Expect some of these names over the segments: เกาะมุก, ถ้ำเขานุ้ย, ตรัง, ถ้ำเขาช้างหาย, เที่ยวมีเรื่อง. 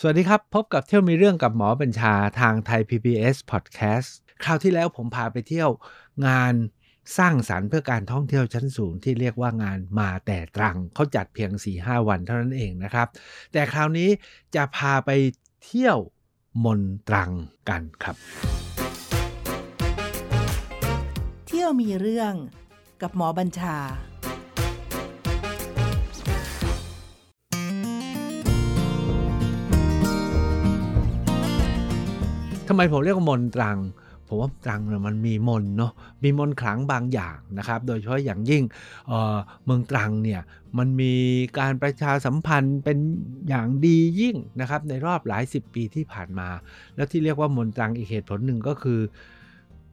สวัสดีครับพบกับเที่ยวมีเรื่องกับหมอบัญชาทางไทย PBS Podcast คราวที่แล้วผมพาไปเที่ยวงานสร้างสรรค์เพื่อการท่องเที่ยวชั้นสูงที่เรียกว่างานมาแต่ตรังเขาจัดเพียง 4-5 วันเท่านั้นเองนะครับแต่คราวนี้จะพาไปเที่ยวมนตรังกันครับเที่ยวมีเรื่องกับหมอบัญชาทำไมผมเรียกว่ามนตรังผมว่าตรังเนี่ยมันมีมนเนาะมีมนขลังบางอย่างนะครับโดยเฉพาะอย่างยิ่งเมืองตรังเนี่ยมันมีการประชาสัมพันธ์เป็นอย่างดียิ่งนะครับในรอบหลายสิบปีที่ผ่านมาแล้วที่เรียกว่ามนตรังอีกเหตุผลหนึ่งก็คือ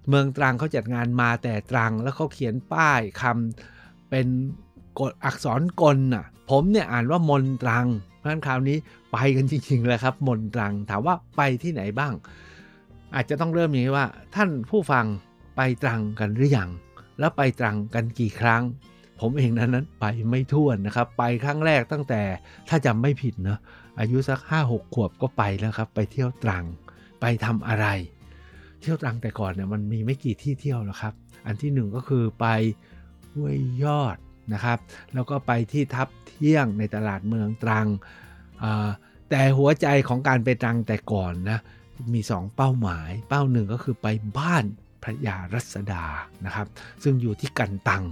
เมืองตรังเขาจัดงานมาแต่ตรังแล้วเขาเขียนป้ายคำเป็นอักษรกลน่ะผมเนี่ยอ่านว่ามนตรังเพราะฉะนั้นคราวนี้ไปกันจริงๆแล้วครับมนตรังถามว่าไปที่ไหนบ้างอาจจะต้องเริ่มอย่างนี้ว่าท่านผู้ฟังไปตรังกันหรือยังแล้วไปตรังกันกี่ครั้งผมเองนั้นไปไม่ถ้วนนะครับไปครั้งแรกตั้งแต่ถ้าจำไม่ผิดนะอายุสัก 5-6 ขวบก็ไปแล้วครับไปเที่ยวตรังไปทำอะไรเที่ยวตรังแต่ก่อนเนี่ยมันมีไม่กี่ที่เที่ยวหรอกครับอันที่หนึ่งก็คือไปห้วยยอดนะครับแล้วก็ไปที่ทับเที่ยงในตลาดเมืองตรังแต่หัวใจของการไปตรังแต่ก่อนนะมี2เป้าหมายเป้าหนึ่งก็คือไปบ้านพระยารัศดานะครับซึ่งอยู่ที่กันตัง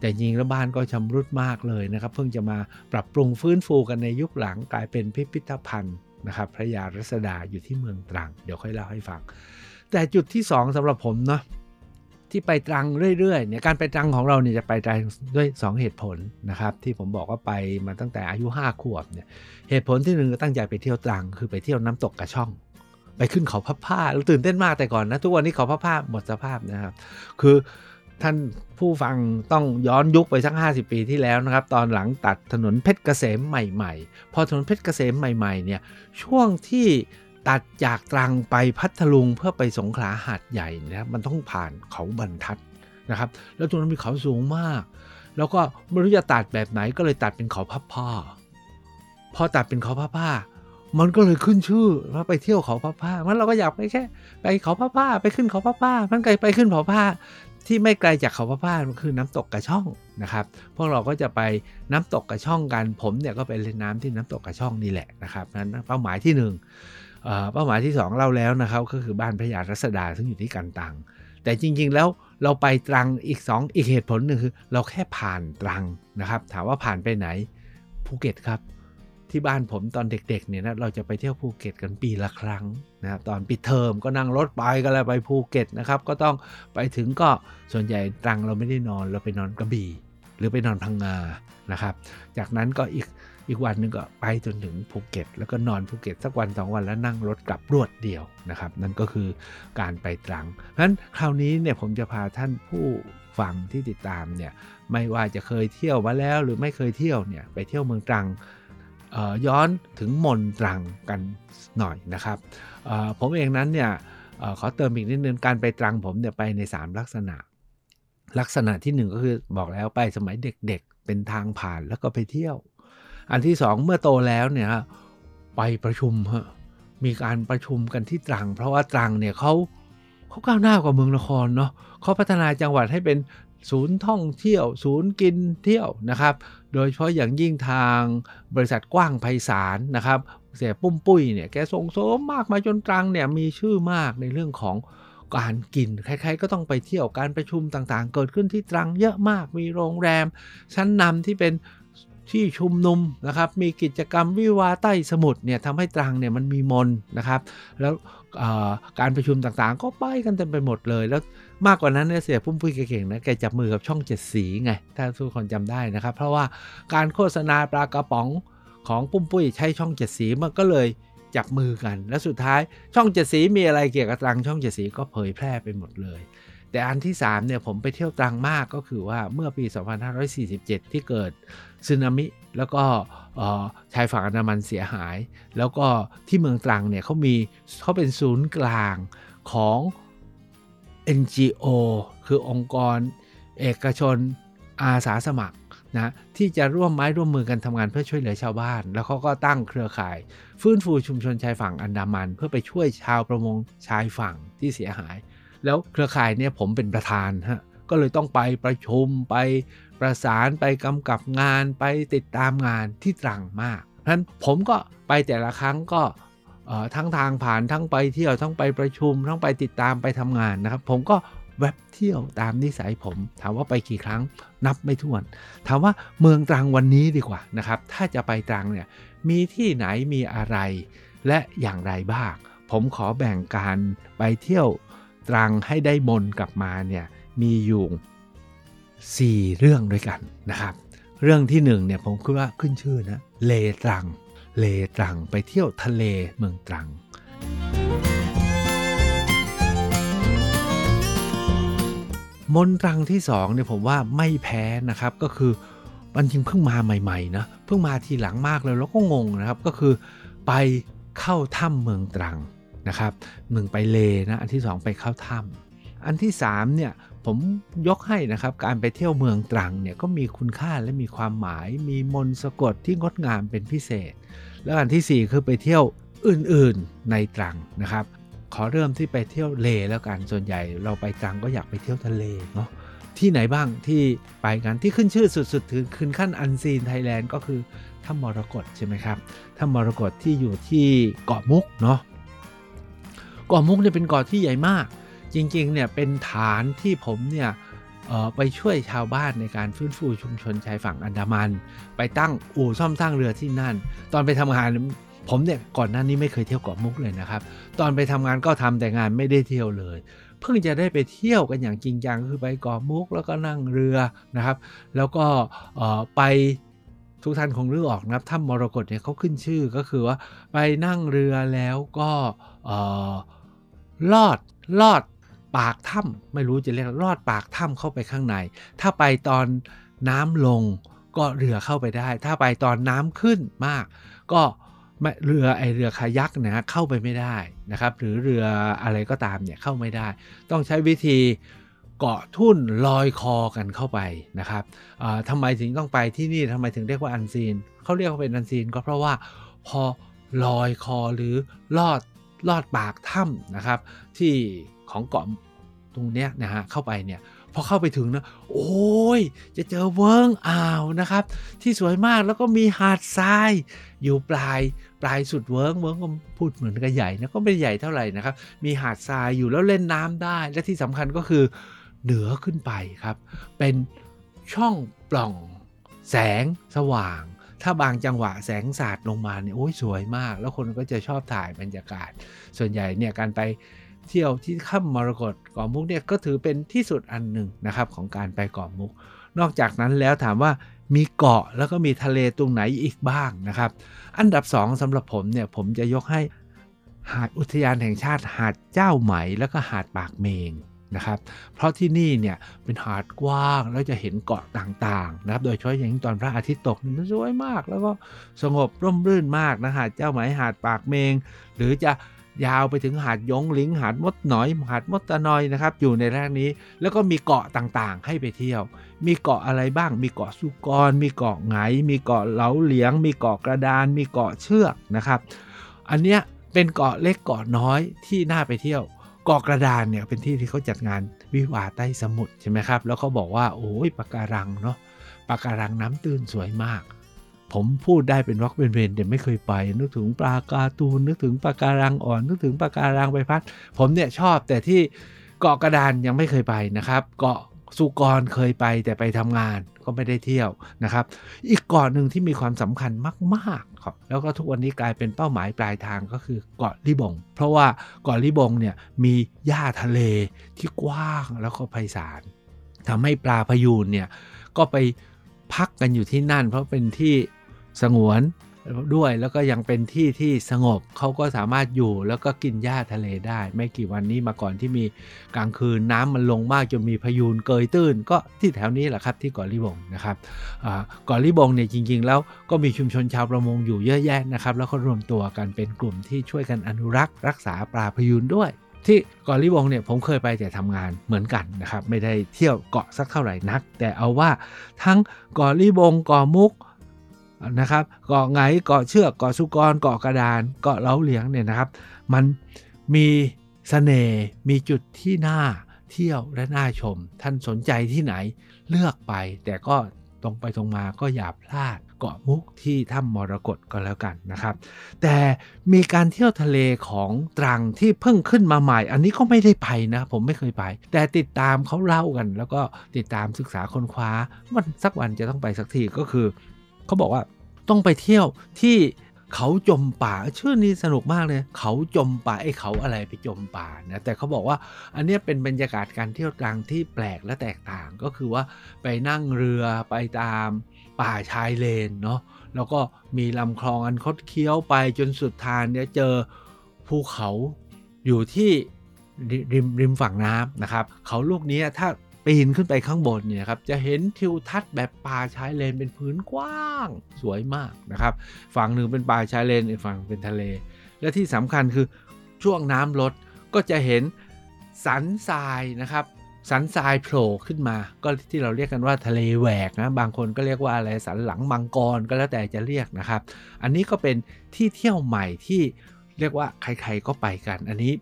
แต่จริงแล้วบ้านก็ชำรุดมากเลยนะครับเพิ่งจะมาปรับปรุงฟื้นฟูกันในยุคหลังกลายเป็นพิพิธภัณฑ์นะครับพระยารัศดาอยู่ที่เมืองตรังเดี๋ยวค่อยเล่าให้ฟังแต่จุดที่2สำหรับผมเนาะที่ไปตรังเรื่อยๆเนี่ยการไปตรังของเราเนี่ยจะไปตรังด้วย2เหตุผลนะครับที่ผมบอกว่าไปมาตั้งแต่อายุ5ขวบเนี่ยเหตุผลที่1ก็ตั้งใจไปเที่ยวตรังคือไปเที่ยวน้ำตกกระช่องไปขึ้นเขาพระพาสตื่นเต้นมากแต่ก่อนนะทุกวันนี้เขาพระพาสหมดสภาพนะครับคือท่านผู้ฟังต้องย้อนยุคไปสัก50ปีที่แล้วนะครับตอนหลังตัดถนนเพชรเกษมใหม่ๆพอถนนเพชรเกษมใหม่ๆเนี่ยช่วงที่ตัดจากตรังไปพัทลุงเพื่อไปสงขลาหาดใหญ่นะครับมันต้องผ่านเขาบรรทัดนะครับแล้วตรงนั้นมีเขาสูงมากแล้วก็ไม่รู้จะตัดแบบไหนก็เลยตัดเป็นเขาพระพาสพอตัดเป็นเขาพระพาสมันก็เลยขึ้นชื่อว่าไปเที่ยวเขาพระพาสงั้นเราก็อยากไปแค่ไปเขาพระพาสไปขึ้นเขาพระพาสมันไกลไปขึ้นเขาพระพาสที่ไม่ไกลจากเขาพระพาสมันคือน้ำตกกระช่องนะครับพวกเราก็จะไปน้ำตกกระช่องกันผมเนี่ยก็ไปเล่นน้ำที่น้ำตกกระช่องนี่แหละนะครับนั้นเป้าหมายที่1เป้าหมายที่2เล่าแล้วนะครับก็คือบ้านพระยารัศดาซึ่งอยู่ที่กันตังแต่จริงๆแล้วเราไปตรังอีก2อีกเหตุผลนึงคือเราแค่ผ่านตรังนะครับถามว่าผ่านไปไหนภูเก็ตครับที่บ้านผมตอนเด็กๆเนี่ยนะเราจะไปเที่ยวภูเก็ตกันปีละครั้งนะตอนปิดเทอมก็นั่งรถไปกันเลยไปภูเก็ตนะครับก็ต้องไปถึงก็ส่วนใหญ่ตรังเราไม่ได้นอนเราไปนอนกระบี่หรือไปนอนพังงานะครับจากนั้นก็อีกวันนึงก็ไปจนถึงภูเก็ตแล้วก็นอนภูเก็ตสักวัน2วันแล้วนั่งรถกลับรวดเดียวนะครับนั่นก็คือการไปตรังฉะนั้นคราวนี้เนี่ยผมจะพาท่านผู้ฟังที่ติดตามเนี่ยไม่ว่าจะเคยเที่ยวมาแล้วหรือไม่เคยเที่ยวเนี่ยไปเที่ยวเมืองตรังย้อนถึงมนตรังกันหน่อยนะครับผมเองนั้นเนี่ยขอเติมอีกนิดนึงการไปตรังผมเนี่ยไปใน3ลักษณะที่1ก็คือบอกแล้วไปสมัยเด็กๆเป็นทางผ่านแล้วก็ไปเที่ยวอันที่2เมื่อโตแล้วเนี่ยไปประชุมมีการประชุมกันที่ตรังเพราะว่าตรังเนี่ยเขาก้าวหน้ากว่าเมืองนครเนาะเขาพัฒนาจังหวัดให้เป็นศูนย์ท่องเที่ยวศูนย์กินเที่ยวนะครับโดยเฉพาะอย่างยิ่งทางบริษัทกว้างไพศาลนะครับเสียปุ้มปุ้ยเนี่ยแกส่งเสริมมากมาจนตรังเนี่ยมีชื่อมากในเรื่องของการกินใครๆก็ต้องไปเที่ยวการประชุมต่างๆเกิดขึ้นที่ตรังเยอะมากมีโรงแรมชั้นนำที่เป็นที่ชุมนุมนะครับมีกิจกรรมวิวาใต้สมุทรเนี่ยทำให้ตรังเนี่ยมันมีมนนะครับแล้วการประชุมต่างๆก็ไปกันเต็มไปหมดเลยแล้วมากกว่านั้นเนี่ยเสียปุ้มปุ้ยเก่งๆนะแกจับมือกับช่อง7สีไงถ้าทุกคนจำได้นะครับเพราะว่าการโฆษณาปลากระป๋องของปุ้มปุ้ยใช้ช่อง7สีมันก็เลยจับมือกันและสุดท้ายช่อง7สีมีอะไรเกี่ยวกับตรังช่อง7สีก็เผยแพร่ไปหมดเลยแต่อันที่3เนี่ยผมไปเที่ยวตรังมากก็คือว่าเมื่อปี2547ที่เกิดสึนามิแล้วก็ชายฝั่งอันดามันเสียหายแล้วก็ที่เมืองตรังเนี่ยเขาเป็นศูนย์กลางของ NGO คือองค์กรเอกชนอาสาสมัคร นะที่จะร่วมไม้ร่วมมือกันทำงานเพื่อช่วยเหลือชาวบ้านแล้วเขาก็ตั้งเครือข่ายฟื้นฟูชุมชนชายฝั่งอันดามันเพื่อไปช่วยชาวประมงชายฝั่งที่เสียหายแล้วเครือข่ายเนี่ยผมเป็นประธานฮะก็เลยต้องไปประชุมไปประสานไปกำกับงานไปติดตามงานที่ตรังมากเพราะฉะนั้นผมก็ไปแต่ละครั้งก็ทั้งทางผ่านทั้งไปเที่ยวทั้งไปประชุมทั้งไปติดตามไปทำงานนะครับผมก็แวบเที่ยวตามนิสัยผมถามว่าไปกี่ครั้งนับไม่ถ้วนถามว่าเมืองตรังวันนี้ดีกว่านะครับถ้าจะไปตรังเนี่ยมีที่ไหนมีอะไรและอย่างไรบ้างผมขอแบ่งการไปเที่ยวตรังให้ได้มนกลับมาเนี่ยมีอยู่4เรื่องด้วยกันนะครับเรื่องที่1เนี่ยผมคิดว่าขึ้นชื่อนะเลตรังไปเที่ยวทะเลเมืองตรังมนตรังที่2เนี่ยผมว่าไม่แพ้นะครับก็คือมันจริงเพิ่งมาใหม่ๆนะเพิ่งมาทีหลังมากเลยแล้วก็งงนะครับก็คือไปเข้าถ้ำเมืองตรังนะครับ1ไปเลนะอันที่2ไปเข้าถ้ำอันที่3เนี่ยผมยกให้นะครับการไปเที่ยวเมืองตรังเนี่ยก็มีคุณค่าและมีความหมายมีมนต์สะกดที่งดงามเป็นพิเศษแล้วอันที่4คือไปเที่ยวอื่นๆในตรังนะครับขอเริ่มที่ไปเที่ยวเลแล้วกันส่วนใหญ่เราไปตรังก็อยากไปเที่ยวทะเลเนาะที่ไหนบ้างที่ไปกันที่ขึ้นชื่อสุดๆถึงขึ้นขั้นอันซีนไทยแลนด์ก็คือถ้ำมรกตใช่ไหมครับถ้ำมรกตที่อยู่ที่เกาะมุกเนาะเกาะมุกเนี่ยเป็นเกาะที่ใหญ่มากจริงๆเนี่ยเป็นฐานที่ผมเนี่ยไปช่วยชาวบ้านในการฟื้นฟูชุมชนชายฝั่งอันดามันไปตั้งอู่ซ่อมสร้างเรือที่นั่นตอนไปทำงานผมเนี่ยก่อนหน้านี้ไม่เคยเที่ยวเกาะมุกเลยนะครับตอนไปทำงานก็ทำแต่งานไม่ได้เที่ยวเลยเพิ่งจะได้ไปเที่ยวกันอย่างจริงจังคือไปเกาะมุกแล้วก็นั่งเรือนะครับแล้วก็ไปทุกท่านคงรู้ออกนะครับถ้ำมรกตเนี่ยเขาขึ้นชื่อก็คือว่าไปนั่งเรือแล้วก็ลอดปากถ้ำไม่รู้จะเรียกลอดปากถ้ำเข้าไปข้างในถ้าไปตอนน้ำลงก็เรือเข้าไปได้ถ้าไปตอนน้ำขึ้นมากก็เรือคายักนะฮะเข้าไปไม่ได้นะครับหรือเรืออะไรก็ตามเนี่ยเข้าไม่ได้ต้องใช้วิธีเกาะทุ่นลอยคอกันเข้าไปนะครับทำไมถึงต้องไปที่นี่ทำไมถึงเรียกว่าอันซีนเขาเรียกว่าเป็นอันซีนก็เพราะว่าพอลอยคอหรือลอดปากถ้ำนะครับที่ของเกาะตรงเนี้ยนะฮะเข้าไปเนี่ยพอเข้าไปถึงนะโอ้ยจะเจอเวิ้งอ่าวนะครับที่สวยมากแล้วก็มีหาดทรายอยู่ปลายสุดเวิ้งก็พูดเหมือนกับใหญ่นะก็ไม่ใหญ่เท่าไหร่นะครับมีหาดทรายอยู่แล้วเล่นน้ำได้และที่สำคัญก็คือเหนือขึ้นไปครับเป็นช่องปล่องแสงสว่างถ้าบางจังหวะแสงสาดลงมาเนี่ยโอ้ยสวยมากแล้วคนก็จะชอบถ่ายบรรยากาศส่วนใหญ่เนี่ยการไปเที่ยวที่ถ้ำมรกตเกาะมุกเนี่ยก็ถือเป็นที่สุดอันหนึ่งนะครับของการไปเกาะมุกนอกจากนั้นแล้วถามว่ามีเกาะแล้วก็มีทะเลตรงไหนอีกบ้างนะครับอันดับ2สำหรับผมเนี่ยผมจะยกให้หาดอุทยานแห่งชาติหาดเจ้าไหมแล้วก็หาดปากเมงนะครับเพราะที่นี่เนี่ยเป็นหาดกว้างแล้วจะเห็นเกาะต่างๆนะครับโดยเฉพาะอย่างยิ่งตอนพระอาทิตย์ตกมันสวยมากแล้วก็สงบร่มรื่นมากนะหาดเจ้าไหมหาดปากเมงหรือจะยาวไปถึงหาดยงหลิงหาดมดหนอยหาดมดตะนอยนะครับอยู่ในแรกนี้แล้วก็มีเกาะต่างๆให้ไปเที่ยวมีเกาะอะไรบ้างมีเกาะสุกรมีเกาะไหงมีเกาะเหลาเหลียงมีเกาะกระดานมีเกาะเชือกนะครับอันเนี้ยเป็นเกาะเล็กเกาะน้อยที่น่าไปเที่ยวเกาะกระดานเนี่ยเป็นที่ที่เขาจัดงานวิวาห์ใต้สมุทรใช่ไหมครับแล้วเขาบอกว่าโอ้ยปะการังเนาะปะการังน้ำตื้นสวยมากผมพูดได้เป็นวักเป็นเวรแต่ไม่เคยไปนึกถึงปลาการ์ตูนนึกถึงปลาการังอ่อนนึกถึงปลาการังใบพัดผมเนี่ยชอบแต่ที่เกาะกระดานยังไม่เคยไปนะครับเกาะสุกรเคยไปแต่ไปทำงานก็ไม่ได้เที่ยวนะครับอีกเกาะหนึ่งที่มีความสำคัญมากๆครับแล้วก็ทุกวันนี้กลายเป็นเป้าหมายปลายทางก็คือเกาะลิบงเพราะว่าเกาะลิบงเนี่ยมีหญ้าทะเลที่กว้างแล้วก็ไพศาลทำให้ปลาพยูนเนี่ยก็ไปพักกันอยู่ที่นั่นเพราะเป็นที่สงวนด้วยแล้วก็ยังเป็นที่ที่สงบเขาก็สามารถอยู่แล้วก็กินหญ้าทะเลได้ไม่กี่วันนี้มาก่อนที่มีกลางคืนน้ำมันลงมากจนมีพายุเกยตื้นก็ที่แถวนี้แหละครับที่เกาะลิบงนะครับเกาะลิบงเนี่ยจริงๆแล้วก็มีชุมชนชาวประมงอยู่เยอะแยะนะครับแล้วก็รวมตัวกันเป็นกลุ่มที่ช่วยกันอนุรักษ์รักษาปลาพายุด้วย ที่เกาะลิบงเนี่ยผมเคยไปแต่ทำงานเหมือนกันนะครับไม่ได้เที่ยวเกาะสักเท่าไหร่นักแต่เอาว่าทั้งเกาะลิบงเกาะมุกนะครับเกาะไงเกาะเชือกเกาะสุกรเกาะกระดานเกาะเล้าเหลียงเนี่ยนะครับมันมีเสน่ห์มีจุดที่น่าเที่ยวและน่าชมท่านสนใจที่ไหนเลือกไปแต่ก็ตรงไปตรงมาก็อย่าพลาดเกาะมุกที่ถ้ำมรกตก็แล้วกันนะครับแต่มีการเที่ยวทะเลของตรังที่เพิ่งขึ้นมาใหม่อันนี้ก็ไม่ได้ไปนะผมไม่เคยไปแต่ติดตามเขาเล่ากันแล้วก็ติดตามศึกษาค้นคว้ามันสักวันจะต้องไปสักทีก็คือเขาบอกว่าต้องไปเที่ยวที่เขาจมป่าชื่อนี้สนุกมากเลยเขาจมป่าไอ้เขาอะไรไปจมป่านะแต่เขาบอกว่าอันนี้เป็นบรรยากาศการเที่ยวตรังที่แปลกและแตกต่างก็คือว่าไปนั่งเรือไปตามป่าชายเลนเนาะแล้วก็มีลำคลองอันคดเคี้ยวไปจนสุดทางเนี่ยเจอภูเขาอยู่ที่ริมฝั่งน้ำนะครับเขาลูกนี้ถ้าปีนขึ้นไปข้างบนเนี่ยครับจะเห็นทิวทัศน์แบบป่าชายเลนเป็นพื้นกว้างสวยมากนะครับฝั่งหนึ่งเป็นป่าชายเลนอีกฝั่งเป็นทะเลและที่สำคัญคือช่วงน้ำลดก็จะเห็นสันทรายนะครับสันทรายโผล่ขึ้นมาก็ที่เราเรียกกันว่าทะเลแหวกนะบางคนก็เรียกว่าอะไรสันหลังมังกรก็แล้วแต่จะเรียกนะครับอันนี้ก็เป็นที่เที่ยวใหม่ที่เรียกว่าใครๆก็ไปกันอันนี้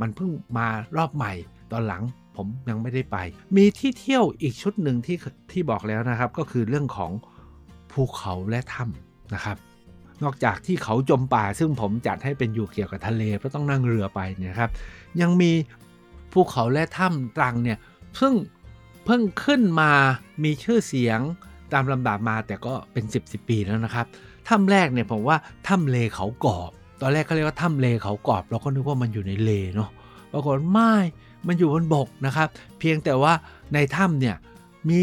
มันเพิ่งมารอบใหม่ตอนหลังผมยังไม่ได้ไปมีที่เที่ยวอีกชุดหนึ่งที่บอกแล้วนะครับก็คือเรื่องของภูเขาและถ้ำนะครับนอกจากที่เขาจมป่าซึ่งผมจัดให้เป็นอยู่เกี่ยวกับทะเลเพราะต้องนั่งเรือไปเนี่ยครับยังมีภูเขาและถ้ำตรังเนี่ยเพิ่งขึ้นมามีชื่อเสียงตามลำดับมาแต่ก็เป็น10ปีแล้วนะครับถ้ำแรกเนี่ยผมว่าถ้ำเลเขากอบตอนแรกเขาเรียกว่าถ้ำเลเขากอบเราก็นึกว่ามันอยู่ในเลเนาะปรากฏไม่มันอยู่บนบกนะครับเพียงแต่ว่าในถ้ำเนี่ยมี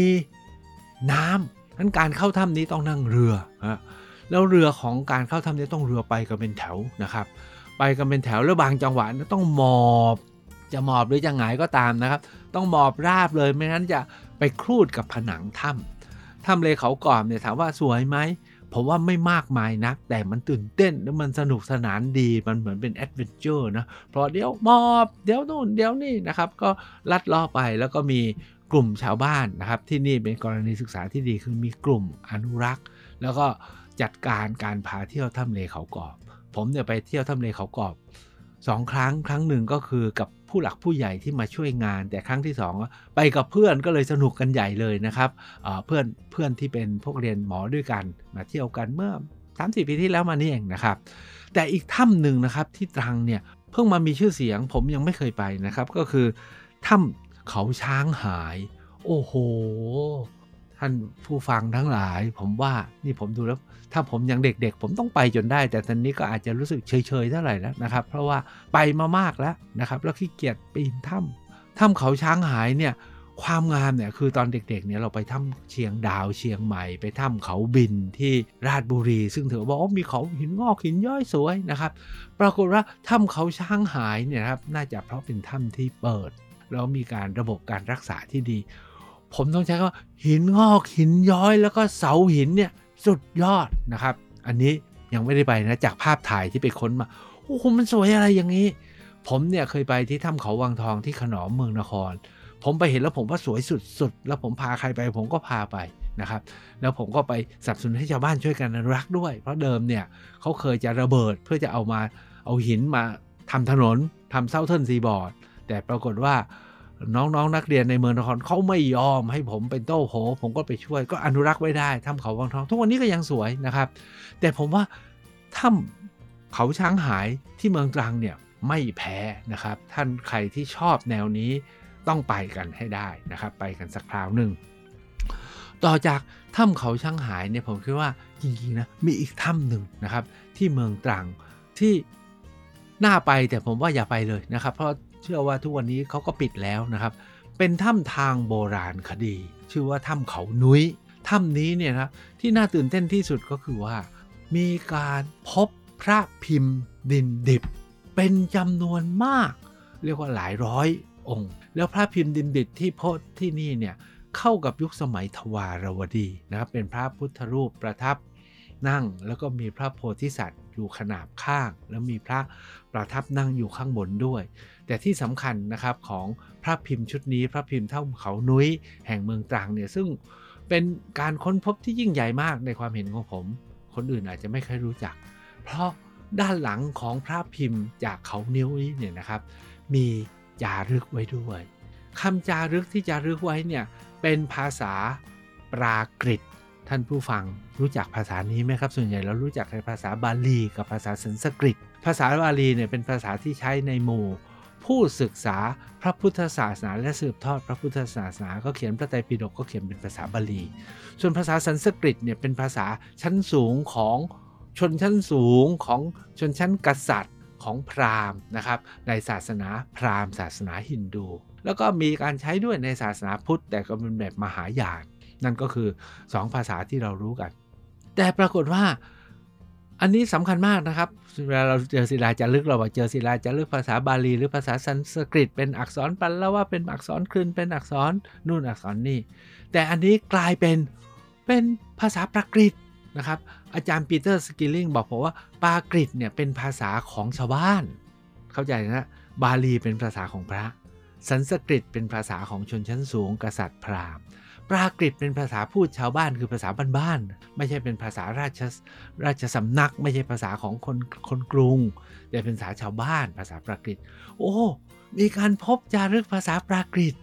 น้ำนั้นการเข้าถ้ำนี้ต้องนั่งเรือแล้วเรือของการเข้าถ้ำนี้ต้องเรือไปกันเป็นแถวนะครับไปกันเป็นแถวแล้วบางจังหวะต้องหมอบจะหมอบหรือจะหงายก็ตามนะครับต้องหมอบราบเลยไม่งั้นจะไปครูดกับผนังถ้ำเลเขากอบเนี่ยถามว่าสวยไหมผมว่าไม่มากมายนักแต่มันตื่นเต้นแล้วมันสนุกสนานดีมันเหมือนเป็นแอดเวนเจอร์นะเพราะเดี๋ยวมอบเดี๋ยวนู่นเดี๋ยวนี่นะครับก็ลัดเลาะไปแล้วก็มีกลุ่มชาวบ้านนะครับที่นี่เป็นกรณีศึกษาที่ดีคือมีกลุ่มอนุรักษ์แล้วก็จัดการพาเที่ยวถ้ำเลเขากอบผมเนี่ยไปเที่ยวถ้ำเลเขากอบ2ครั้งหนึ่งก็คือกับผู้หลักผู้ใหญ่ที่มาช่วยงานแต่ครั้งที่2ไปกับเพื่อนก็เลยสนุกกันใหญ่เลยนะครับเพื่อนที่เป็นพวกเรียนหมอด้วยกันมาเที่ยวกันเมื่อ 3-4 ปีที่แล้วมานี่เองนะครับแต่อีกถ้ำหนึ่งนะครับที่ตรังเนี่ยเพิ่งมามีชื่อเสียงผมยังไม่เคยไปนะครับก็คือถ้ำเขาช้างหายโอ้โหท่านผู้ฟังทั้งหลายผมว่านี่ผมดูแล้วถ้าผมยังเด็กๆผมต้องไปจนได้แต่ตอนนี้ก็อาจจะรู้สึกเฉยๆเท่าไหร่แล้วนะครับเพราะว่าไปมามากแล้วนะครับแล้วขี้เกียจปีนถ้ำเขาช้างหายเนี่ยความงามเนี่ยคือตอนเด็กๆเนี่ยเราไปถ้ำเชียงดาวเชียงใหม่ไปถ้ำเขาบินที่ราชบุรีซึ่งถือว่ามีเขาหินงอกหินย้อยสวยนะครับปรากฏว่าถ้ำเขาช้างหายเนี่ยครับน่าจะเพราะเป็นถ้ำที่เปิดแล้วมีการระบบการรักษาที่ดีผมต้องใช้คำว่าหินงอกหินย้อยแล้วก็เสาหินเนี่ยสุดยอดนะครับอันนี้ยังไม่ได้ไปนะจากภาพถ่ายที่ไปค้นมาโอ้โหมันสวยอะไรอย่างนี้ผมเนี่ยเคยไปที่ถ้ำเขาวังทองที่ขนอมเมืองนครผมไปเห็นแล้วผมว่าสวยสุดๆแล้วผมพาใครไปผมก็พาไปนะครับแล้วผมก็ไปสนับสนุนให้ชาวบ้านช่วยกันอนุรักษ์ด้วยเพราะเดิมเนี่ยเขาเคยจะระเบิดเพื่อจะเอาหินมาทำถนนทำเส้าเทินซีบอร์ดแต่ปรากฏว่าน้องๆ นักเรียนในเมืองนครเขาไม่ยอมให้ผมเป็นโต้โหผมก็ไปช่วยก็อนุรักษ์ไว้ได้ถ้ำเขาวังทองทุกวันนี้ก็ยังสวยนะครับแต่ผมว่าถ้ำเขาช้างหายที่เมืองตรังเนี่ยไม่แพ้นะครับท่านใครที่ชอบแนวนี้ต้องไปกันให้ได้นะครับไปกันสักคราวหนึ่งต่อจากถ้ำเขาช้างหายเนี่ยผมคิดว่าจริงๆนะมีอีกถ้ำหนึ่งนะครับที่เมืองตรังที่น่าไปแต่ผมว่าอย่าไปเลยนะครับเพราะเชื่อว่าทุกวันนี้เขาก็ปิดแล้วนะครับเป็นถ้ำทางโบราณคดีชื่อว่าถ้ำเขานุ้ยถ้ำนี้เนี่ยนะที่น่าตื่นเต้นที่สุดก็คือว่ามีการพบพระพิมพ์ดินดิบเป็นจำนวนมากเรียกว่าหลายร้อยองค์แล้วพระพิมพ์ดินดิบที่พบที่นี่เนี่ยเข้ากับยุคสมัยทวารวดีนะครับเป็นพระพุทธรูปประทับนั่งแล้วก็มีพระโพธิสัตว์ อยู่ขนาบข้างแล้วมีพระประทับนั่งอยู่ข้างบนด้วยแต่ที่สำคัญนะครับของพระพิมพ์ชุดนี้พระพิมพ์เท่าเขานุ้ยแห่งเมืองตรังเนี่ยซึ่งเป็นการค้นพบที่ยิ่งใหญ่มากในความเห็นของผมคนอื่นอาจจะไม่เคยรู้จักเพราะด้านหลังของพระพิมพ์จากเขานิ้วนี้เนี่ยนะครับมีจารึกไว้ด้วยคำจารึกที่จารึกไว้เนี่ยเป็นภาษาปรากฤตท่านผู้ฟังรู้จักภาษานี้ไหมครับส่วนใหญ่เรารู้จักในภาษาบาลีกับภาษาสันสกฤตภาษาบาลีเนี่ยเป็นภาษาที่ใช้ในหมู่ผู้ศึกษาพระพุทธศาสนาและสืบทอดพระพุทธศาสนาก็เขียนพระไตรปิฎกก็เขียนเป็นภาษาบาลีส่วนภาษาสันสกฤตเนี่ยเป็นภาษาชั้นสูงของชนชั้นสูงของชนชั้นกษัตริย์ของพราหมณ์นะครับในศาสนาพราหมณ์ศาสนาฮินดูแล้วก็มีการใช้ด้วยในศาสนาพุทธแต่ก็เป็นแบบมหายานนั่นก็คือ2ภาษาที่เรารู้กันแต่ปรากฏว่าอันนี้สำคัญมากนะครับเวลาเราเจอศิลาจารึกเราเจอศิลาจารึกภาษาบาลีหรือภาษาสันสกฤตเป็นอักษรปัลละวะเป็นอักษรครึนเป็นอักษรนู่นอักษรนี่แต่อันนี้กลายเป็นภาษาปรากฤตนะครับอาจารย์ปีเตอร์สกิลลิงบอกผมว่าปรากฤตเนี่ยเป็นภาษาของชาวบ้านเข้าใจนะบาลีเป็นภาษาของพระสันสกฤตเป็นภาษาของชนชั้นสูงกษัตริย์พราหมณ์ปรากฤตเป็นภาษาพูดชาวบ้านคือภาษาบ้านๆไม่ใช่เป็นภาษาราชสำนักไม่ใช่ภาษาของคนกรุงแต่เป็นภาษาชาวบ้านภาษาปรากฤตโอ้มีการพบจารึกภาษาปรากฤต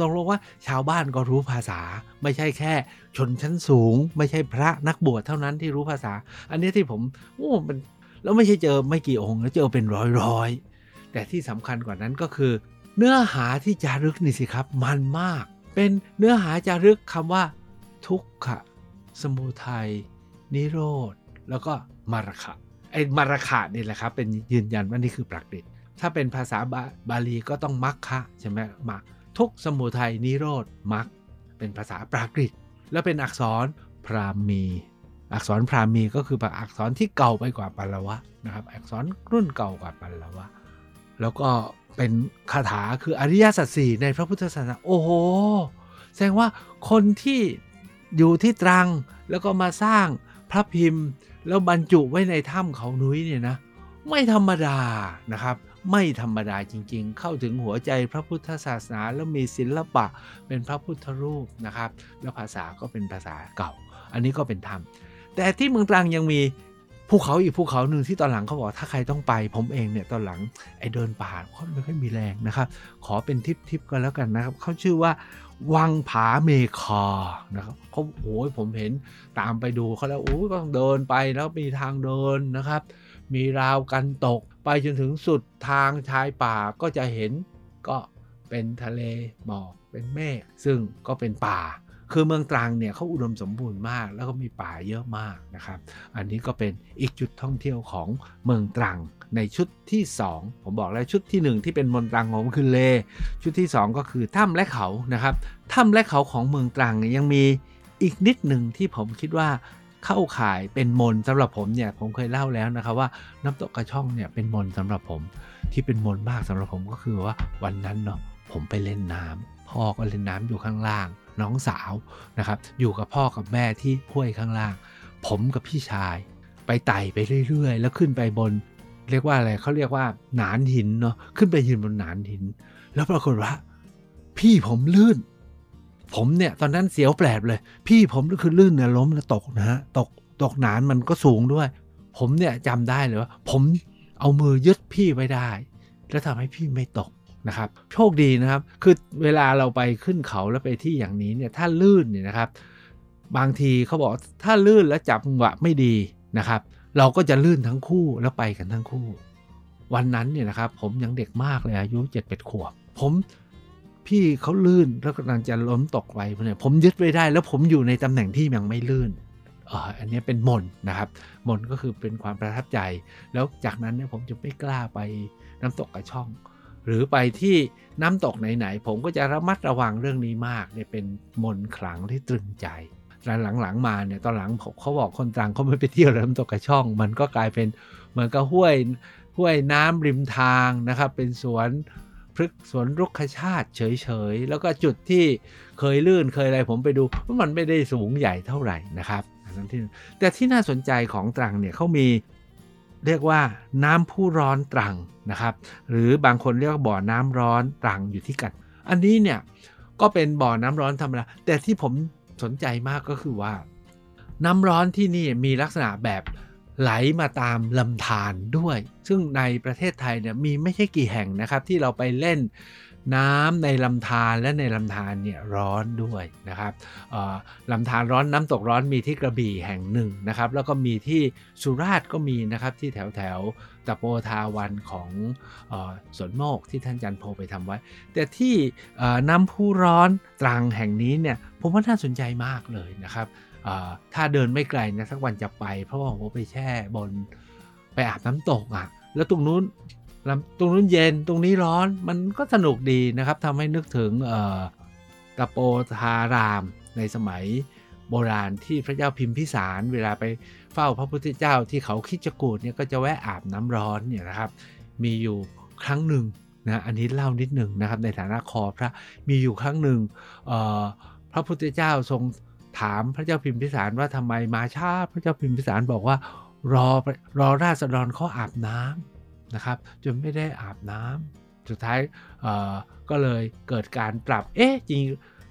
ทรงรู้ว่าชาวบ้านก็รู้ภาษาไม่ใช่แค่ชนชั้นสูงไม่ใช่พระนักบวชเท่านั้นที่รู้ภาษาอันนี้ที่ผมมันแล้วไม่ใช่เจอไม่กี่องค์แล้วเจอเป็นร้อยๆแต่ที่สำคัญกว่านั้นก็คือเนื้อหาที่จารึกนี่สิครับมันมากเป็นเนื้อหาจารึกคำว่าทุกขะสมุทัยนิโรธแล้วก็มรรคไอ้มรรคนี่แหละครับเป็นยืนยันว่านี่คือปรากฏถ้าเป็นภาษาบาลีก็ต้องมรรคใช่ไหมมาทุกสมุทัยนิโรธมรรคเป็นภาษาปรากฤตและเป็นอักษรพราหมีอักษรพราหมีก็คืออักษรที่เก่าไปกว่าปัลละวะนะครับอักษรรุ่นเก่ากว่าปัลละวะแล้วก็เป็นคาถาคืออริยสัจสี่ในพระพุทธศาสนาโอ้โหแสดงว่าคนที่อยู่ที่ตรังแล้วก็มาสร้างพระพิมพ์แล้วบรรจุไว้ในถ้ำเขานุ้ยเนี่ยนะไม่ธรรมดานะครับไม่ธรรมดาจริงๆเข้าถึงหัวใจพระพุทธศาสนาแล้วมีศิลปะเป็นพระพุทธรูปนะครับแล้วภาษาก็เป็นภาษาเก่าอันนี้ก็เป็นธรรมแต่ที่เมืองตรังยังมีภูเขาอีกภูเขาหนึ่งที่ตอนหลังเขาบอกถ้าใครต้องไปผมเองเนี่ยตอนหลังไอเดินป่าเขาไม่ค่อยมีแรงนะครับขอเป็นทิปๆก็แล้วกันนะครับเขาชื่อว่าวังผาเมคอนะครับเขาโอ้ยผมเห็นตามไปดูเขาแล้วโอ้ยต้องเดินไปแล้วมีทางเดินนะครับมีราวกันตกไปจนถึงสุดทางชายป่าก็จะเห็นก็เป็นทะเลหมอกเป็นเมฆซึ่งก็เป็นป่าคือเมืองตรังเนี่ยเขาอุดมสมบูรณ์มากแล้วก็มีป่าเยอะมากนะครับอันนี้ก็เป็นอีกจุดท่องเที่ยวของเมืองตรังในชุดที่2ผมบอกแล้วชุดที่1ที่เป็นมนตรังของผมคือเลชุดที่2ก็คือถ้ำและเขานะครับถ้ำและเขาของเมืองตรังเนี่ยยังมีอีกนิดหนึ่งที่ผมคิดว่าเข้าข่ายเป็นมนต์สำหรับผมเนี่ยผมเคยเล่าแล้วนะครับว่าน้ำตกกระช่องเนี่ยเป็นมนต์สำหรับผมที่เป็นมนต์มากสำหรับผมก็คือว่าวันนั้นเนาะผมไปเล่นน้ำพ่อก็เล่นน้ำอยู่ข้างล่างน้องสาวนะครับอยู่กับพ่อกับแม่ที่ห้วยข้างล่างผมกับพี่ชายไปไต่ไปเรื่อยๆแล้วขึ้นไปบนเรียกว่าอะไรเขาเรียกว่าหนานหินเนาะขึ้นไปยืนบนหนานหินแล้วปรากฏว่าพี่ผมลื่นผมเนี่ยตอนนั้นเสียวแปลบเลยพี่ผมคือลื่นเนี่ยล้มแล้วตกนะฮะตกหนานมันก็สูงด้วยผมเนี่ยจำได้เลยว่าผมเอามือยึดพี่ไว้ได้แล้วทำให้พี่ไม่ตกนะครับโชคดีนะครับคือเวลาเราไปขึ้นเขาแล้วไปที่อย่างนี้เนี่ยถ้าลื่นเนี่ยนะครับบางทีเขาบอกถ้าลื่นแล้วจับหวะไม่ดีนะครับเราก็จะลื่นทั้งคู่แล้วไปกันทั้งคู่วันนั้นเนี่ยนะครับผมยังเด็กมากเลยอายุ 7-8 ขวบผมพี่เขาลื่นแล้วกำลังจะล้มตกไปเนี่ยผมยึดไว้ได้แล้วผมอยู่ในตำแหน่งที่ยังไม่ลื่นอันนี้เป็นมนต์นะครับมนต์ก็คือเป็นความประทับใจแล้วจากนั้นเนี่ยผมจะไม่กล้าไปน้ำตกกระช่องหรือไปที่น้ำตกไหนๆผมก็จะระมัดระวังเรื่องนี้มากเนี่ยเป็นมนต์ขลังที่ตรึงใจหลังๆมาเนี่ยตอนหลังเขาบอกคนตรังเขาไม่ไปเที่ยวน้ำตกกระช่องมันก็กลายเป็นเหมือนกับห้วยน้ำริมทางนะครับเป็นสวนรุกขชาติเฉยๆแล้วก็จุดที่เคยลื่นเคยอะไรผมไปดูมันไม่ได้สูงใหญ่เท่าไหร่นะครับแต่ที่น่าสนใจของตรังเนี่ยเขามี เรียกว่าน้ำพุร้อนตรังนะครับหรือบางคนเรียกว่าบ่อน้ำร้อนตรังอยู่ที่กันอันนี้เนี่ยก็เป็นบ่อน้ำร้อนธรรมดาแต่ที่ผมสนใจมากก็คือว่าน้ำร้อนที่นี่มีลักษณะแบบไหลมาตามลำธารด้วยซึ่งในประเทศไทยเนี่ยมีไม่ใช่กี่แห่งนะครับที่เราไปเล่นน้ำในลำธารและในลำธารเนี่ยร้อนด้วยนะครับลำธารร้อนน้ำตกร้อนมีที่กระบี่แห่งหนึ่งนะครับแล้วก็มีที่สุราษฎร์ก็มีนะครับที่แถวตะโปธาวันของสวนโมกที่ท่านจันโพไปทำไว้แต่ที่น้ำพุร้อนตรังแห่งนี้เนี่ยผมว่าน่าสนใจมากเลยนะครับถ้าเดินไม่ไกลนะสักวันจะไปเพราะว่าผมไปแช่บนไปอาบน้ำตกอ่ะแล้วตรงนู้นเย็นตรงนี้ร้อนมันก็สนุกดีนะครับทำให้นึกถึงตะโปธารามในสมัยโบราณที่พระเจ้าพิมพิสารเวลาไปเฝ้าพระพุทธเจ้าที่เขาคิชกูฏเนี่ยก็จะแวะอาบน้ำร้อนเนี่ยนะครับมีอยู่ครั้งหนึ่งนะอันนี้เล่านิดหนึ่งนะครับในฐานะคอพระมีอยู่ครั้งหนึ่งพระพุทธเจ้าทรงถามพระเจ้าพิมพิสารว่าทำไมมาช้าพระเจ้าพิมพิสารบอกว่ารอราษฎรเขาอาบน้ำนะครับจนไม่ได้อาบน้ำสุดท้ายก็เลยเกิดการปรับจริง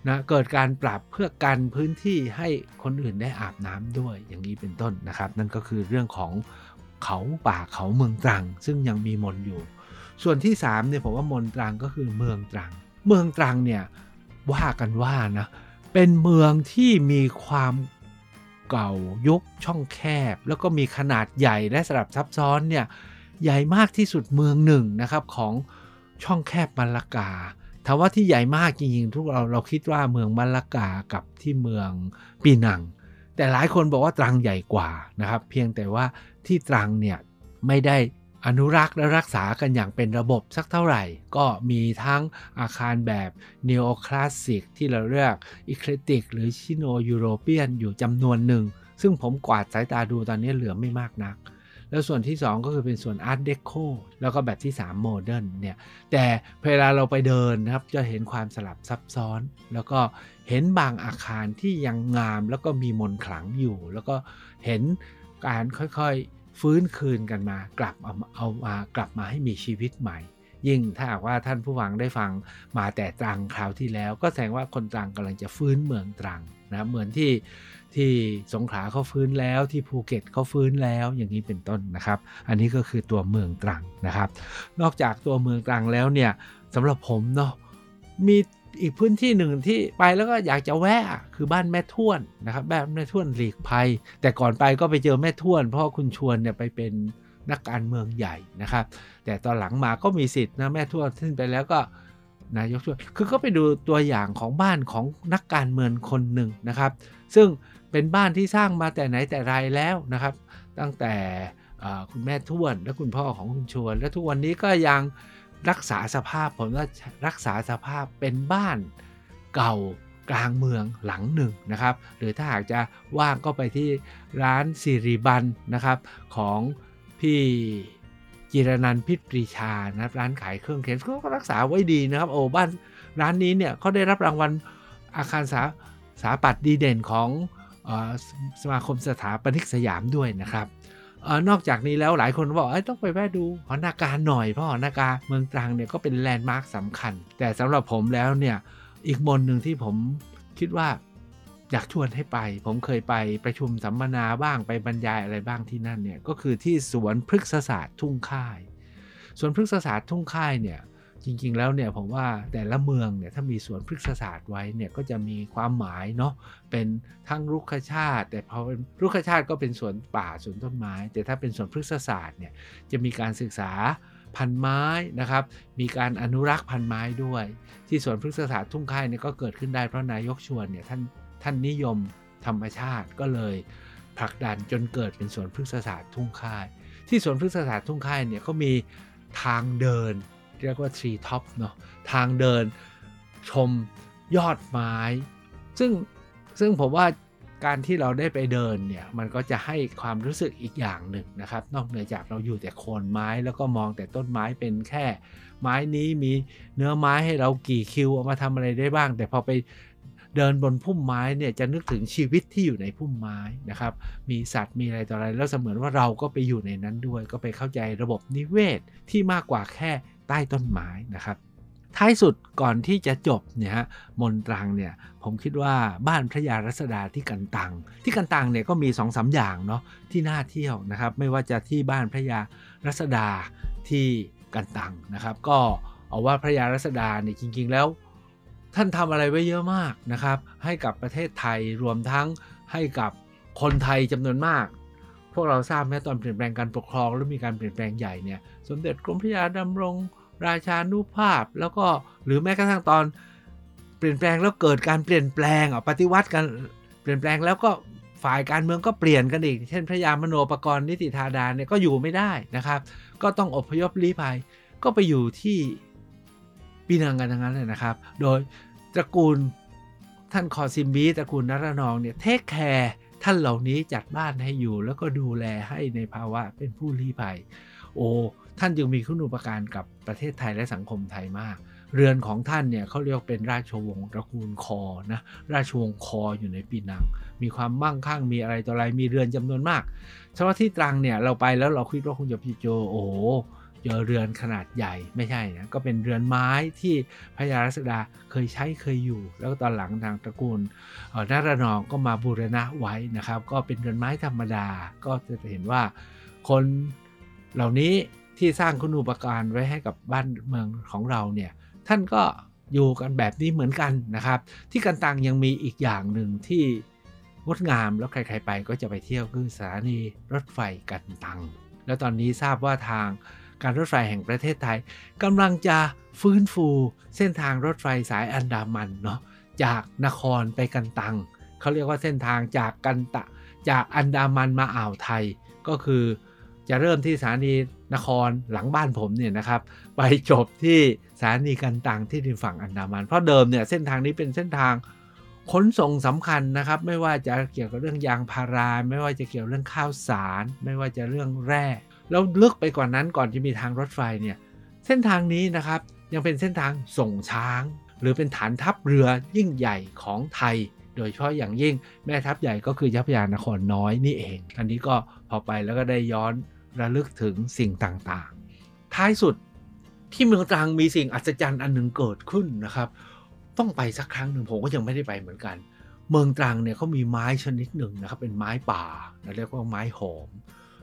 นะเกิดการปรับเพื่อกันพื้นที่ให้คนอื่นได้อาบน้ำด้วยอย่างนี้เป็นต้นนะครับนั่นก็คือเรื่องของเขาป่าเขาเมืองตรังซึ่งยังมีมนต์อยู่ส่วนที่3เนี่ยผมว่ามนตรังก็คือเมืองตรังเนี่ยว่ากันว่านะเป็นเมืองที่มีความเก่ายุคช่องแคบแล้วก็มีขนาดใหญ่และสลับซับซ้อนเนี่ยใหญ่มากที่สุดเมืองหนึ่งนะครับของช่องแคบมัลลากาถามว่าที่ใหญ่มากจริงๆทุกเราคิดว่าเมืองมัลลากากับที่เมืองปีนังแต่หลายคนบอกว่าตรังใหญ่กว่านะครับเพียงแต่ว่าที่ตรังเนี่ยไม่ได้อนุรักษ์และรักษากันอย่างเป็นระบบสักเท่าไหร่ก็มีทั้งอาคารแบบนีโอคลาสสิกที่เราเรียกอิเคลติกหรือชิโนยูโรเปียนอยู่จำนวนหนึ่งซึ่งผมกวาดสายตาดูตอนนี้เหลือไม่มากนักแล้วส่วนที่2ก็คือเป็นส่วนอาร์ตเดโคแล้วก็แบบที่3โมเดิร์นเนี่ยแต่เวลาเราไปเดินนะครับจะเห็นความสลับซับซ้อนแล้วก็เห็นบางอาคารที่ยังงามแล้วก็มีมนต์ขลังอยู่แล้วก็เห็นการค่อยๆฟื้นคืนกันมากลับกลับมาให้มีชีวิตใหม่ยิ่งถ้าหากว่าท่านผู้ฟังได้ฟังมาแต่ตรังคราวที่แล้วก็แสดงว่าคนตรังกำลังจะฟื้นเมืองตรังนะเหมือนที่สงขลาเขาฟื้นแล้วที่ภูเก็ตเขาฟื้นแล้วอย่างนี้เป็นต้นนะครับอันนี้ก็คือตัวเมืองตรังนะครับนอกจากตัวเมืองตรังแล้วเนี่ยสำหรับผมเนาะมีอีกพื้นที่หนึ่งที่ไปแล้วก็อยากจะแวะคือบ้านแม่ท่วนนะครับบ้านแม่ท่วนหลีกภัยแต่ก่อนไปก็ไปเจอแม่ท่วนเพราะคุณชวนเนี่ยไปเป็นนักการเมืองใหญ่นะครับแต่ตอนหลังมาก็มีสิทธิ์นะแม่ท่วนขึ้นไปแล้วก็นายกชวนคือก็ไปดูตัวอย่างของบ้านของนักการเมืองคนหนึ่งนะครับซึ่งเป็นบ้านที่สร้างมาแต่ไหนแต่ไรแล้วนะครับตั้งแต่คุณแม่ท่วนและคุณพ่อของคุณชวนและทุกวันนี้ก็ยังรักษาสภาพผมว่ารักษาสภาพเป็นบ้านเก่ากลางเมืองหลังหนึ่งนะครับหรือถ้าหากจะว่างก็ไปที่ร้านสิริบันนะครับของพี่จิรนันท์พิษปรีชานะครับร้านขายเครื่องเขียนก็รักษาไว้ดีนะครับโอ้บ้านร้านนี้เนี่ยเขาได้รับรางวัลอาคารสถาปัตย์ดีเด่นของสมาคมสถาปนิกสยามด้วยนะครับนอกจากนี้แล้วหลายคนบอกต้องไปแวะดูหอนาคาหน่อยเพราะหอนาคาเมืองตรังเนี่ยก็เป็นแลนด์มาร์คสำคัญแต่สำหรับผมแล้วเนี่ยอีกมนต์หนึ่งที่ผมคิดว่าอยากชวนให้ไปผมเคยไปประชุมสัมมนาบ้างไปบรรยายอะไรบ้างที่นั่นเนี่ยก็คือที่สวนพฤกษศาสตร์ทุ่งค่ายสวนพฤกษศาสตร์ทุ่งค่ายเนี่ยจริงๆแล้วเนี่ยผมว่าแต่ละเมืองเนี่ยถ้ามีสวนพฤกษศาสตร์ไว้เนี่ยก็จะมีความหมายเนาะเป็นทั้งรุกขชาติแต่พอเป็นรุกขชาติก็เป็นสวนป่าสวนต้นไม้แต่ถ้าเป็นสวนพฤกษศาสตร์เนี่ยจะมีการศึกษาพันไม้นะครับมีการอนุรักษ์พันไม้ด้วยที่สวนพฤกษศาสตร์ทุ่งค่ายเนี่ยก็เกิดขึ้นได้เพราะนายกชวนเนี่ยท่านนิยมธรรมชาติก็เลยผลักดันจนเกิดเป็นสวนพฤกษศาสตร์ทุ่งค่ายที่สวนพฤกษศาสตร์ทุ่งค่ายเนี่ยก็มีทางเดินเรียกว่าทรีท็อปเนาะทางเดินชมยอดไม้ซึ่งผมว่าการที่เราได้ไปเดินเนี่ยมันก็จะให้ความรู้สึกอีกอย่างหนึ่งนะครับนอกเหนือจากเราอยู่แต่โคนไม้แล้วก็มองแต่ต้นไม้เป็นแค่ไม้นี้มีเนื้อไม้ให้เรากี่คิวเอามาทำอะไรได้บ้างแต่พอไป เดินบนพุ่มไม้เนี่ยจะนึกถึงชีวิตที่อยู่ในพุ่มไม้นะครับมีสัตว์มีอะไรต่ออะไรแล้วเสมือนว่าเราก็ไปอยู่ในนั้นด้วยก็ไปเข้าใจระบบนิเวศที่มากกว่าแค่ใต้ต้นไม้นะครับท้ายสุดก่อนที่จะจบเนี่ยฮะมนตรังเนี่ยผมคิดว่าบ้านพระยารัศดาที่กันตังเนี่ยก็มี 2-3 อย่างเนาะที่น่าเที่ยวนะครับไม่ว่าจะที่บ้านพระยารัศดาที่กันตังนะครับก็เอาว่าพระยารัศดาเนี่ยจริงๆแล้วท่านทำอะไรไว้เยอะมากนะครับให้กับประเทศไทยรวมทั้งให้กับคนไทยจำนวนมากพวกเราทราบไหมตอนเปลี่ยนแปลงการปกครองหรือมีการเปลี่ยนแปลงใหญ่เนี่ยสมเด็จกรมพระยาดำรงราชานุภาพแล้วก็หรือแม้กระทั่งตอนเปลี่ยนแปลงแล้วเกิดการเปลี่ยนแปลงปฏิวัติกันเปลี่ยนแปลงแล้วก็ฝ่ายการเมืองก็เปลี่ยนกันอีกเช่นพระยามโนปกรณ์นิติธาดาเนี่ยก็อยู่ไม่ได้นะครับก็ต้องอพยพลี้ภัยก็ไปอยู่ที่ปีนังกันทั้งนั้นเลยนะครับโดยตระกูลท่านคอซิมบีตระกูลนรนองเนี่ยเทคแคร์ท่านเหล่านี้จัดบ้านให้อยู่แล้วก็ดูแลให้ในภาวะเป็นผู้ลี้ภัยโอ้ท่านจึงมีคุณูปการกับประเทศไทยและสังคมไทยมากเรือนของท่านเนี่ยเขาเรียกเป็นราชวงศ์ตระกูลคอนะราชวงศ์คออยู่ในปีนังมีความมั่งคั่งมีอะไรต่ออะไรมีเรือนจำนวนมากเฉพาะที่ตรังเนี่ยเราไปแล้วเราคิดว่าคงจะพิโจโอ้เจอเรือนขนาดใหญ่ไม่ใช่นะก็เป็นเรือนไม้ที่พระยารัศดาเคยใช้เคยอยู่แล้วตอนหลังทางตระกูลนรนองก็มาบูรณะไว้นะครับก็เป็นเรือนไม้ธรรมดาก็จะเห็นว่าคนเหล่านี้ที่สร้างคุณูปการไว้ให้กับบ้านเมืองของเราเนี่ยท่านก็อยู่กันแบบนี้เหมือนกันนะครับที่กันตังยังมีอีกอย่างหนึ่งที่งดงามแล้วใครๆไปก็จะไปเที่ยวคือสถานีรถไฟกันตังแล้วตอนนี้ทราบว่าทางการรถไฟแห่งประเทศไทยกำลังจะฟื้นฟูเส้นทางรถไฟสายอันดามันเนาะจากนครไปกันตังเขาเรียกว่าเส้นทางจากอันดามันมาอ่าวไทยก็คือจะเริ่มที่สถานีนครหลังบ้านผมเนี่ยนะครับไปจบที่สถานีกันตังที่ริมฝั่งอันดามันเพราะเดิมเนี่ยเส้นทางนี้เป็นเส้นทางขนส่งสำคัญนะครับไม่ว่าจะเกี่ยวกับเรื่องยางพาราไม่ว่าจะเกี่ยวเรื่องข้าวสารไม่ว่าจะเรื่องแร่แล้วลึกไปกว่านั้นก่อนจะมีทางรถไฟเนี่ยเส้นทางนี้นะครับยังเป็นเส้นทางส่งช้างหรือเป็นฐานทัพเรือยิ่งใหญ่ของไทยโดยเฉพาะอย่างยิ่งแม่ทัพใหญ่ก็คือเจ้าพระยานครน้อยนี่เองอันนี้ก็พอไปแล้วก็ได้ย้อนระลึกถึงสิ่งต่างๆท้ายสุดที่เมืองตรังมีสิ่งอัศจรรย์อันหนึ่งเกิดขึ้นนะครับต้องไปสักครั้งหนึ่งผมก็ยังไม่ได้ไปเหมือนกันเมืองตรังเนี่ยเขามีไม้ชนิดหนึ่งนะครับเป็นไม้ป่าเรียกว่าไม้หอม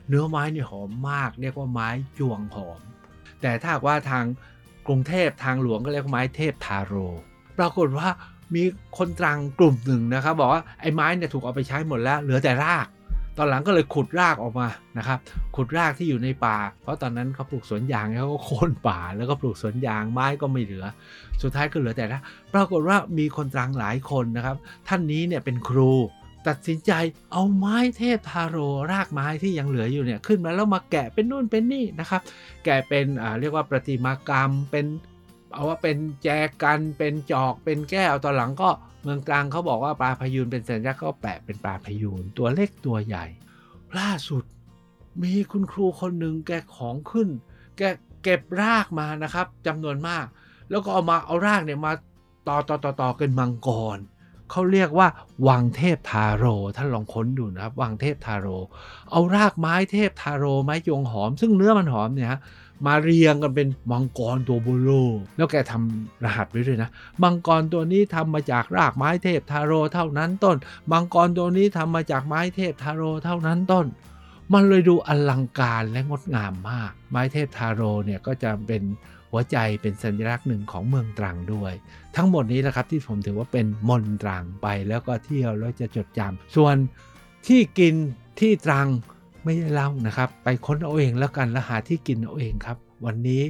เนื้อไม้เนี่ยหอมมากเรียกว่าไม้จวงหอมแต่ถ้าว่าทางกรุงเทพทางหลวงก็เรียกว่าไม้เทพทาโร่ปรากฏว่ามีคนตรังกลุ่มหนึ่งนะครับบอกว่าไอ้ไม้เนี่ยถูกเอาไปใช้หมดแล้วเหลือแต่รากตอนหลังก็เลยขุดรากออกมานะครับขุดรากที่อยู่ในป่าเพราะตอนนั้นเขาปลูกสวนยางเขาก็โค่นป่าแล้วก็ปลูกสวนยางไม้ก็ไม่เหลือสุดท้ายก็เหลือแต่รากปรากฏว่ามีคนตรังหลายคนนะครับท่านนี้เนี่ยเป็นครูตัดสินใจเอาไม้เทพทาโร่รากไม้ที่ยังเหลืออยู่เนี่ยขึ้นมาแล้วมาแกะเป็นนู่นเป็นนี่นะครับแกะเป็นเรียกว่าประติมากรรมเป็นเอาว่าเป็นแจกันเป็นจอกเป็นแก้วตอนหลังก็เมืองตรังเขาบอกว่าปลาพยูนเป็นสัญลักษณ์ก็แปะเป็นปลาพยูนตัวเล็กตัวใหญ่ล่าสุดมีคุณครูคนหนึ่งแกของขึ้นแกเก็บรากมานะครับจำนวนมากแล้วก็เอารากเนี่ยมาต่อเป็นมังกรเขาเรียกว่าวังเทพทาโร่ท่านลองค้นดูนะครับวังเทพทาโร่เอารากไม้เทพทาโร่ไม้จวงหอมซึ่งเนื้อมันหอมเนี่ยมาเรียงกันเป็นมังกรตัวโบโลแล้วแกทำรหัสไว้ด้วยนะมังกรตัวนี้ทำมาจากรากไม้เทพทาโร่เท่านั้นต้นมังกรตัวนี้ทำมาจากไม้เทพทาโร่เท่านั้นต้นมันเลยดูอลังการและงดงามมากไม้เทพทาโร่เนี่ยก็จะเป็นหัวใจเป็นสัญลักษณ์หนึ่งของเมืองตรังด้วยทั้งหมดนี้แหละครับที่ผมถือว่าเป็นมนตรังไปแล้วก็เที่ยวแล้วจะจดจำส่วนที่กินที่ตรังไม่ได้เล่านะครับไปค้นเอาเองแล้วกันแล้วหาที่กินเอาเองครับวันนี้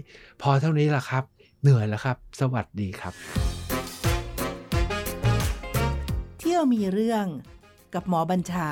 พอเท่านี้แหละครับเหนื่อยแล้วครับสวัสดีครับเที่ยวมีเรื่องกับหมอบัญชา